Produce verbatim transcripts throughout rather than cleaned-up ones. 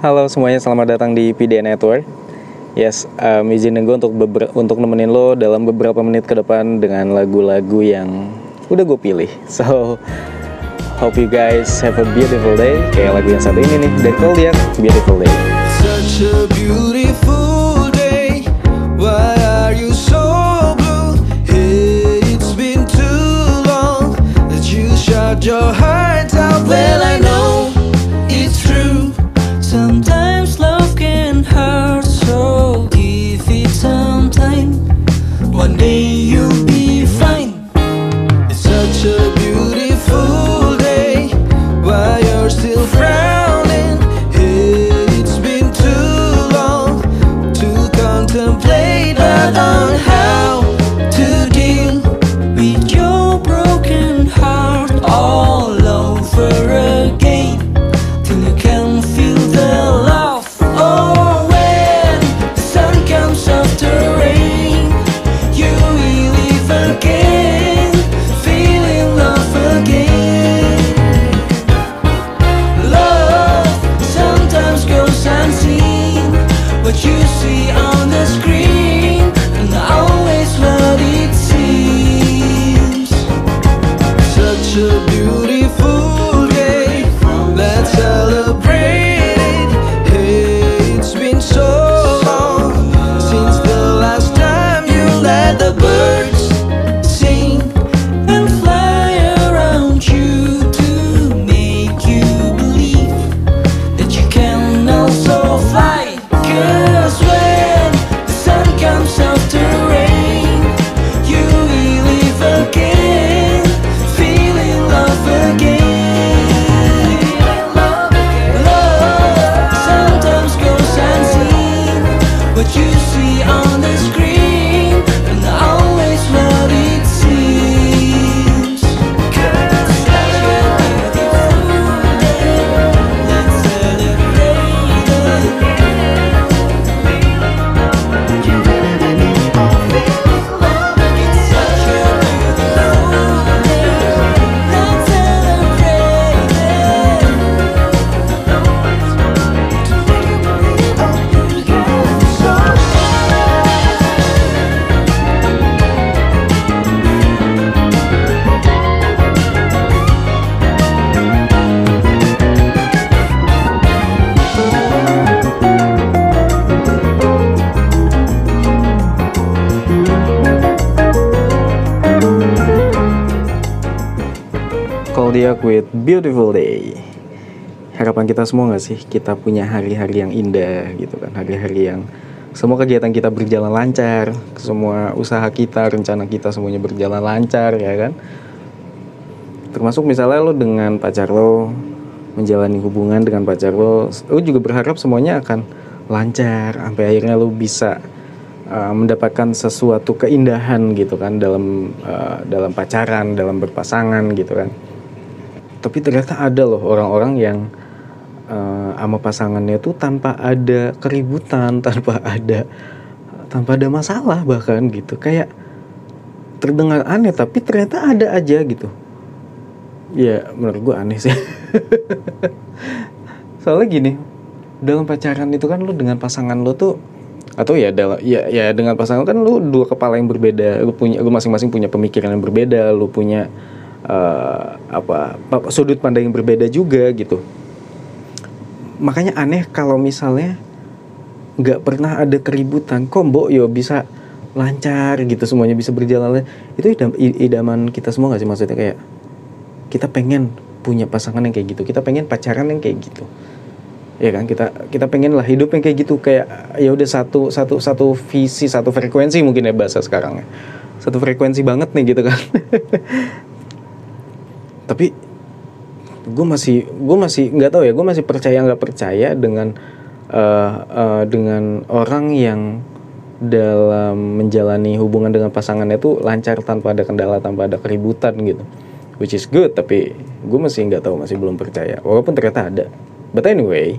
Halo semuanya, selamat datang di P D N Network. Yes, um, izinin gue untuk, beber- untuk nemenin lo dalam beberapa menit ke depan dengan lagu-lagu yang udah gue pilih. So, hope you guys have a beautiful day. Kayak lagu yang satu ini nih, dari Coldplay, Beautiful Day. Such a beautiful day, why are you so blue? Hey, it's been too long that you shut your heart out. Well, I know it's true. Sometimes love can hurt, so give it some time. One day you'll be fine. It's such a beautiful day, why you're still frowning? Hey, it's been too long to contemplate, but on how to deal with your broken heart all over again. With Beautiful Day. Harapan kita semua gak sih, kita punya hari-hari yang indah gitu kan, hari-hari yang semua kegiatan kita berjalan lancar, semua usaha kita, rencana kita semuanya berjalan lancar ya kan. Termasuk misalnya lo dengan pacar lo, menjalani hubungan dengan pacar lo, lo juga berharap semuanya akan lancar sampai akhirnya lo bisa uh, mendapatkan sesuatu keindahan gitu kan dalam uh, dalam pacaran, dalam berpasangan gitu kan. Tapi ternyata ada loh orang-orang yang uh, sama pasangannya tuh tanpa ada keributan, tanpa ada tanpa ada masalah bahkan gitu. Kayak terdengar aneh tapi ternyata ada aja gitu. Ya menurut gue aneh sih. Soalnya gini, dalam pacaran itu kan lu dengan pasangan lu tuh, atau ya dalam ya ya dengan pasangan kan lu dua kepala yang berbeda, lu punya lu masing-masing punya pemikiran yang berbeda, lu punya Uh, apa sudut pandang yang berbeda juga gitu. Makanya aneh kalau misalnya nggak pernah ada keributan, kombo yo bisa lancar gitu, semuanya bisa berjalan. Itu idam, idaman kita semua nggak sih, maksudnya kayak kita pengen punya pasangan yang kayak gitu, kita pengen pacaran yang kayak gitu, ya kan, kita kita pengen lah hidup yang kayak gitu, kayak ya udah satu satu satu visi, satu frekuensi mungkin ya bahasa sekarang, satu frekuensi banget nih gitu kan. Tapi gue masih gue masih nggak tahu ya, gue masih percaya nggak percaya dengan uh, uh, dengan orang yang dalam menjalani hubungan dengan pasangannya tuh lancar tanpa ada kendala, tanpa ada keributan gitu, which is good. Tapi gue masih nggak tahu, masih belum percaya walaupun ternyata ada. But anyway,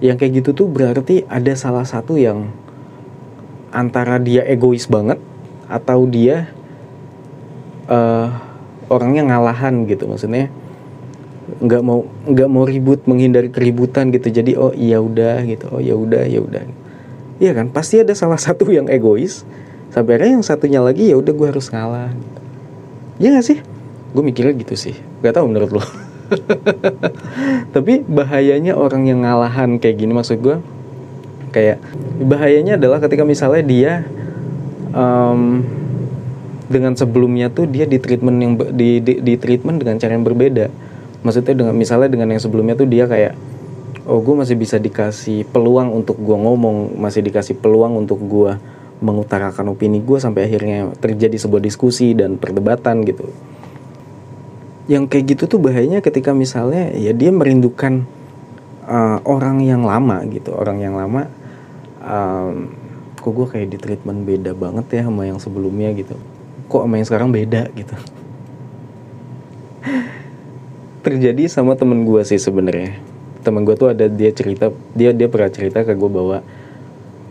yang kayak gitu tuh berarti ada salah satu yang antara dia egois banget atau dia uh, orangnya ngalahan gitu, maksudnya nggak mau nggak mau ribut, menghindari keributan gitu. Jadi oh iya udah gitu, oh ya udah ya udah. Iya kan, pasti ada salah satu yang egois. Sampai akhirnya yang satunya lagi ya udah gue harus ngalah. Iya nggak sih? Gue mikirnya gitu sih. Gak tau menurut lo. Tapi bahayanya orang yang ngalahan kayak gini, maksud gue kayak bahayanya adalah ketika misalnya dia um, dengan sebelumnya tuh dia di treatment yang di, di, di treatment dengan cara yang berbeda. Maksudnya dengan misalnya dengan yang sebelumnya tuh dia kayak oh gue masih bisa dikasih peluang untuk gue ngomong, masih dikasih peluang untuk gue mengutarakan opini gue, sampai akhirnya terjadi sebuah diskusi dan perdebatan gitu. Yang kayak gitu tuh bahayanya ketika misalnya ya dia merindukan uh, orang yang lama gitu, orang yang lama. Um, kok gue kayak di treatment beda banget ya sama yang sebelumnya gitu. Kok sama yang sekarang beda gitu. Terjadi sama temen gue sih sebenarnya. Temen gue tuh ada, dia cerita, dia dia pernah cerita ke gue bahwa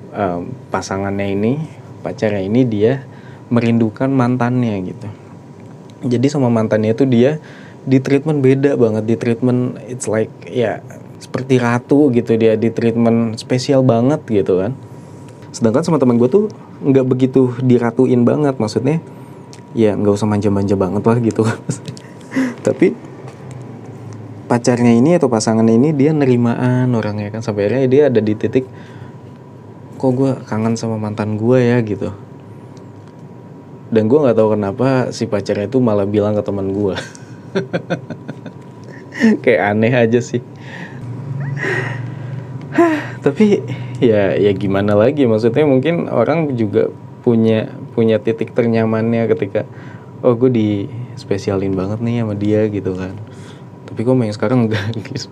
Um, pasangannya ini, pacarnya ini, dia merindukan mantannya gitu. Jadi sama mantannya itu dia di treatment beda banget, di treatment it's like ya seperti ratu gitu, dia di treatment spesial banget gitu kan. Sedangkan sama teman gue tuh nggak begitu diratuin banget, maksudnya ya nggak usah manja-manja banget lah gitu. Tapi pacarnya ini atau pasangannya ini dia nerimaan orangnya kan, sampai akhirnya dia ada di titik kok gue kangen sama mantan gue ya gitu. Dan gue nggak tahu kenapa si pacarnya itu malah bilang ke teman gue. Kayak aneh aja sih. Tapi ya ya gimana lagi, maksudnya mungkin orang juga punya punya titik ternyamannya ketika oh gue di spesialin banget nih sama dia gitu kan. Tapi kok main sekarang enggak gitu.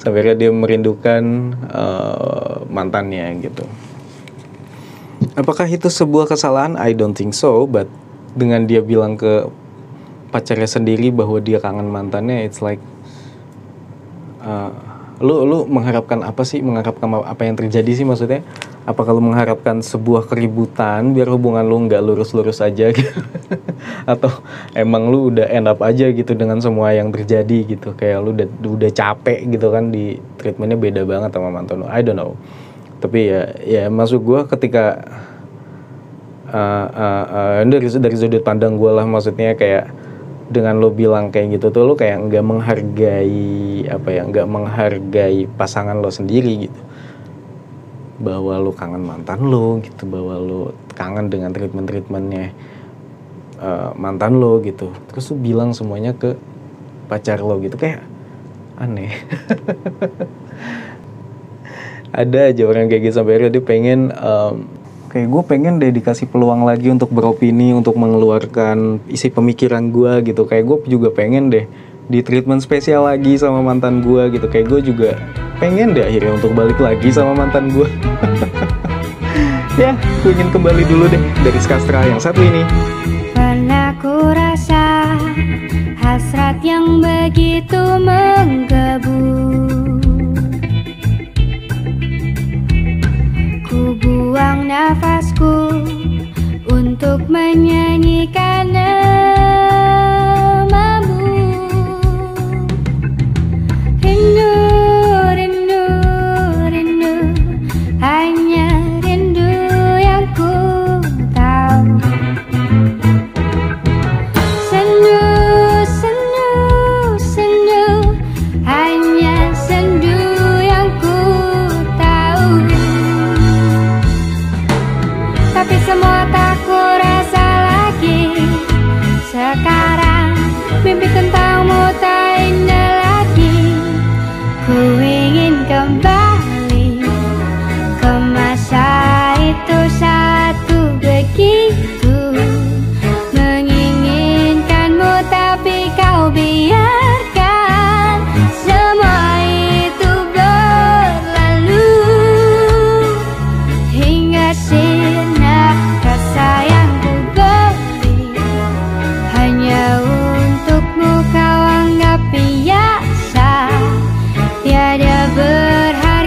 Sampai dia merindukan uh, mantannya gitu. Apakah itu sebuah kesalahan? I don't think so. But dengan dia bilang ke pacarnya sendiri bahwa dia kangen mantannya, it's like uh, lu lu mengharapkan apa sih? Mengharapkan apa yang terjadi sih maksudnya? Apa kalau mengharapkan sebuah keributan biar hubungan lu nggak lurus-lurus aja gitu? Atau emang lu udah end up aja gitu dengan semua yang terjadi gitu, kayak lu udah, udah capek gitu kan, di treatmentnya beda banget sama mantan lu. I don't know. Tapi ya ya maksud gue ketika uh, uh, uh, dari dari sudut pandang gue lah, maksudnya kayak dengan lu bilang kayak gitu tuh lu kayak nggak menghargai apa ya, nggak menghargai pasangan lo sendiri gitu, bahwa lu kangen mantan lu gitu, bahwa lu kangen dengan treatment-treatmentnya uh, mantan lu gitu, terus lu bilang semuanya ke pacar lu gitu, kayak aneh. Ada aja orang kayak gitu, sampai akhirnya dia pengen um, kayak gue pengen deh dikasih peluang lagi untuk beropini, untuk mengeluarkan isi pemikiran gue gitu, kayak gue juga pengen deh di treatment spesial lagi sama mantan gue gitu, kayak gue juga pengen deh akhirnya untuk balik lagi sama mantan gue. Ya, gue ingin kembali dulu deh dari Skastra yang satu ini. Pernah ku rasa hasrat yang begitu menggebu, ku buang nafasku untuk menyanyikan berharga.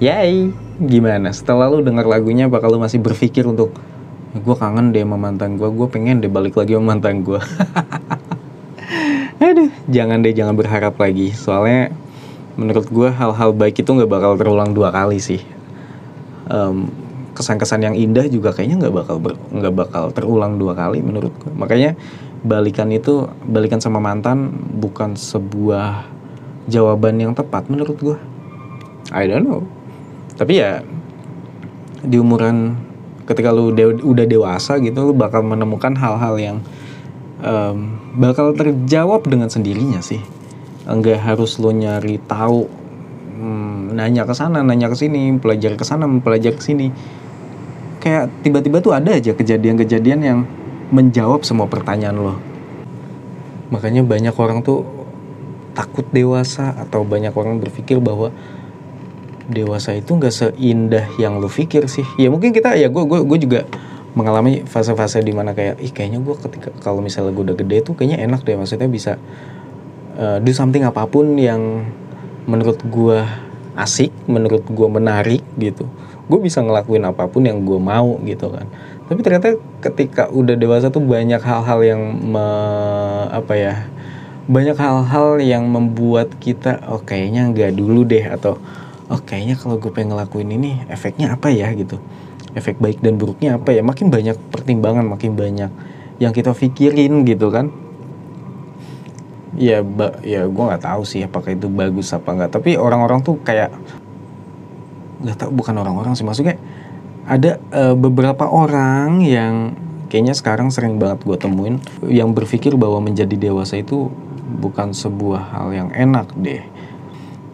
Yay, gimana? Setelah lu denger lagunya, bakal lu masih berpikir untuk, gue kangen deh sama mantan gue, gue pengen deh balik lagi sama mantan gue. Aduh, jangan deh, jangan berharap lagi. Soalnya menurut gue hal-hal baik itu gak bakal terulang dua kali sih. Um, kesan-kesan yang indah juga kayaknya nggak bakal ber, nggak bakal terulang dua kali menurut gue. Makanya balikan itu balikan sama mantan bukan sebuah jawaban yang tepat menurut gue. I don't know. Tapi ya di umuran ketika lu de- udah dewasa gitu, lu bakal menemukan hal-hal yang um, bakal terjawab dengan sendirinya sih. Enggak harus lu nyari tahu, hmm, nanya ke sana, nanya ke sini, pelajari ke sana, pelajari ke sini. Kayak tiba-tiba tuh ada aja kejadian-kejadian yang menjawab semua pertanyaan lo. Makanya banyak orang tuh takut dewasa, atau banyak orang berpikir bahwa dewasa itu nggak seindah yang lo pikir sih. Ya mungkin kita, ya gue gue gue juga mengalami fase-fase dimana kayak, ih kayaknya gue ketika kalau misalnya gue udah gede tuh kayaknya enak deh, maksudnya bisa uh, do something apapun yang menurut gue asik, menurut gue menarik gitu. Gue bisa ngelakuin apapun yang gue mau gitu kan. Tapi ternyata ketika udah dewasa tuh banyak hal-hal yang me, apa ya, banyak hal-hal yang membuat kita, oh kayaknya nggak dulu deh, atau oh kayaknya kalau gue pengen ngelakuin ini efeknya apa ya gitu, efek baik dan buruknya apa ya. Makin banyak pertimbangan, makin banyak yang kita pikirin gitu kan. Ya ba, ya gue nggak tahu sih apakah itu bagus apa nggak. Tapi orang-orang tuh kayak nggak tahu, bukan orang-orang sih maksudnya. Ada uh, beberapa orang yang kayaknya sekarang sering banget gue temuin yang berpikir bahwa menjadi dewasa itu bukan sebuah hal yang enak deh.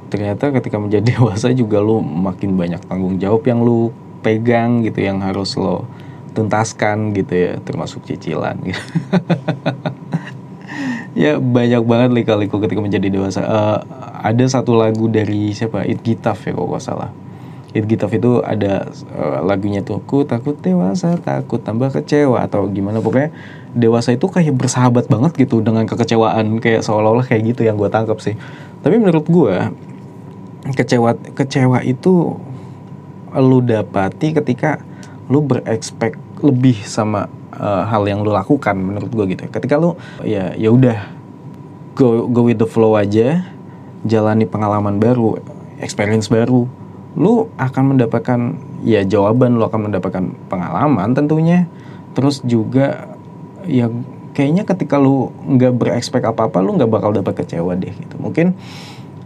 Ternyata ketika menjadi dewasa juga lo makin banyak tanggung jawab yang lo pegang gitu, yang harus lo tuntaskan gitu ya, termasuk cicilan gitu. Ya banyak banget lika-liku ketika menjadi dewasa. Uh, ada satu lagu dari siapa? It Gitaf ya kalau gak salah. It Gitaf itu ada uh, lagunya tuh, ku takut dewasa, takut tambah kecewa atau gimana. Pokoknya dewasa itu kayak bersahabat banget gitu dengan kekecewaan, kayak seolah-olah kayak gitu yang gue tangkap sih. Tapi menurut gue kecewa kecewa itu lu dapati ketika lu berekspek lebih sama uh, hal yang lu lakukan menurut gue gitu. Ketika lu ya ya udah go go with the flow aja, jalani pengalaman baru, experience baru, lu akan mendapatkan ya jawaban, lu akan mendapatkan pengalaman tentunya. Terus juga ya kayaknya ketika lu nggak berekspek apa-apa, lu nggak bakal dapat kecewa deh gitu. Mungkin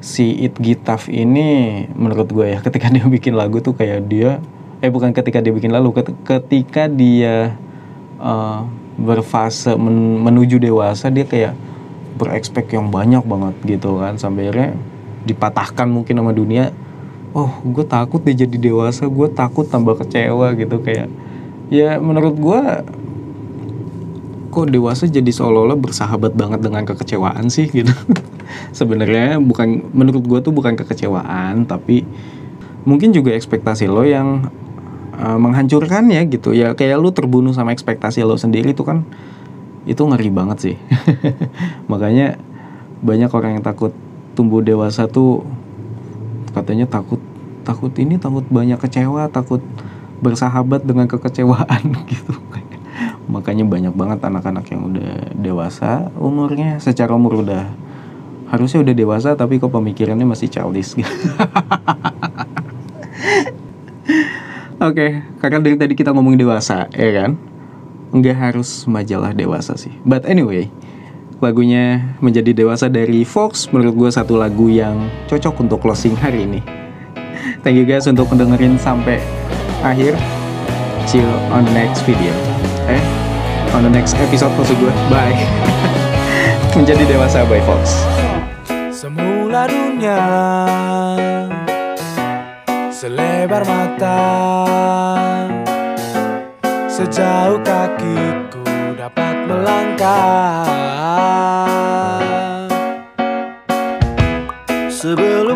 si It Gitaf ini menurut gue ya, ketika dia bikin lagu tuh kayak dia eh bukan ketika dia bikin lagu, ketika dia uh, berfase men- menuju dewasa, dia kayak berekspek yang banyak banget gitu kan, sampai akhirnya dipatahkan mungkin sama dunia. Oh gue takut deh jadi dewasa, gue takut tambah kecewa gitu. Kayak ya menurut gue kok dewasa jadi seolah-olah bersahabat banget dengan kekecewaan sih gitu. Sebenarnya bukan, menurut gue tuh bukan kekecewaan, tapi mungkin juga ekspektasi lo yang uh, menghancurkannya gitu. Ya kayak lo terbunuh sama ekspektasi lo sendiri itu kan, itu ngeri banget sih. Makanya banyak orang yang takut tumbuh dewasa tuh katanya takut takut ini, takut banyak kecewa, takut bersahabat dengan kekecewaan gitu. Makanya banyak banget anak-anak yang udah dewasa umurnya, secara umur udah harusnya udah dewasa, tapi kok pemikirannya masih childish gitu. Oke, okay, karena dari tadi kita ngomong dewasa ya kan, nggak harus majalah dewasa sih. But anyway, lagunya Menjadi Dewasa dari Fox menurut gue satu lagu yang cocok untuk closing hari ini. Thank you guys untuk mendengarin sampai akhir. See you on the next video. Eh, on the next episode maksud gue. Bye. Menjadi Dewasa by Fox. Semula dunia selebar mata, sejauh kakiku dapat melangkah. Sebelum